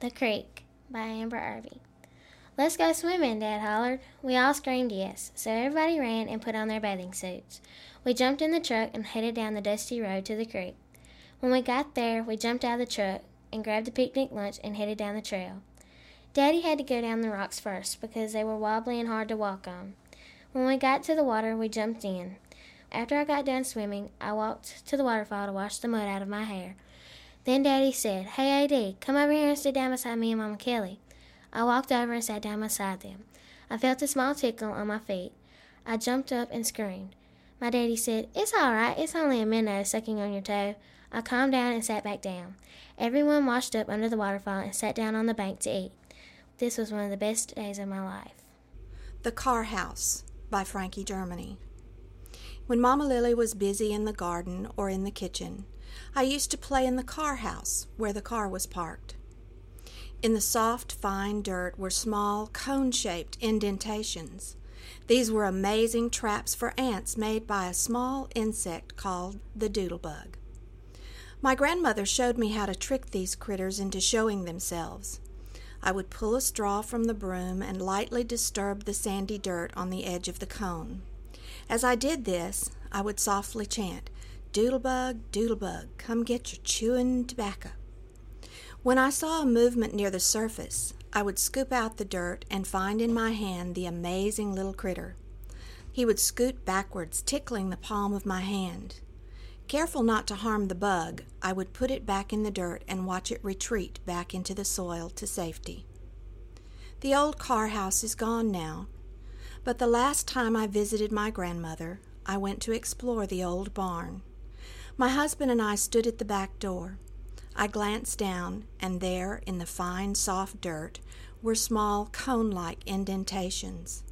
The Creek by Amber Irby. Let's go swimming, Dad hollered. We all screamed yes, so everybody ran and put on their bathing suits. We jumped in the truck and headed down the dusty road to the creek. When we got there, we jumped out of the truck and grabbed a picnic lunch and headed down the trail. Daddy had to go down the rocks first because they were wobbly and hard to walk on. When we got to the water, we jumped in. After I got done swimming, I walked to the waterfall to wash the mud out of my hair. Then Daddy said, "Hey, A.D., come over here and sit down beside me and Mama Kelly." I walked over and sat down beside them. I felt a small tickle on my feet. I jumped up and screamed. My daddy said, "It's all right. It's only a minnow sucking on your toe." I calmed down and sat back down. Everyone washed up under the waterfall and sat down on the bank to eat. This was one of the best days of my life. The Car House by Frankie Germany. When Mama Lily was busy in the garden or in the kitchen, I used to play in the car house where the car was parked. In the soft, fine dirt were small, cone-shaped indentations. These were amazing traps for ants made by a small insect called the doodlebug. My grandmother showed me how to trick these critters into showing themselves. I would pull a straw from the broom and lightly disturb the sandy dirt on the edge of the cone. As I did this, I would softly chant, "Doodlebug, doodlebug, come get your chewin' tobacco." When I saw a movement near the surface, I would scoop out the dirt and find in my hand the amazing little critter. He would scoot backwards, tickling the palm of my hand. Careful not to harm the bug, I would put it back in the dirt and watch it retreat back into the soil to safety. The old car house is gone now, but the last time I visited my grandmother, I went to explore the old barn. My husband and I stood at the back door. I glanced down, and there, in the fine, soft dirt, were small, cone-like indentations.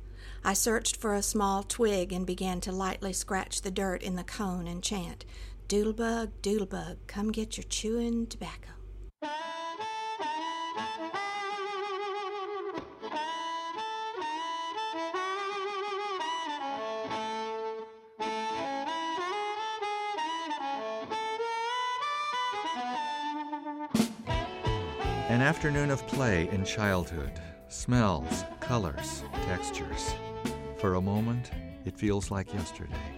I searched for a small twig and began to lightly scratch the dirt in the cone and chant, "Doodlebug, doodlebug, come get your chewin' tobacco." An afternoon of play in childhood, smells, colors, textures. For a moment, it feels like yesterday.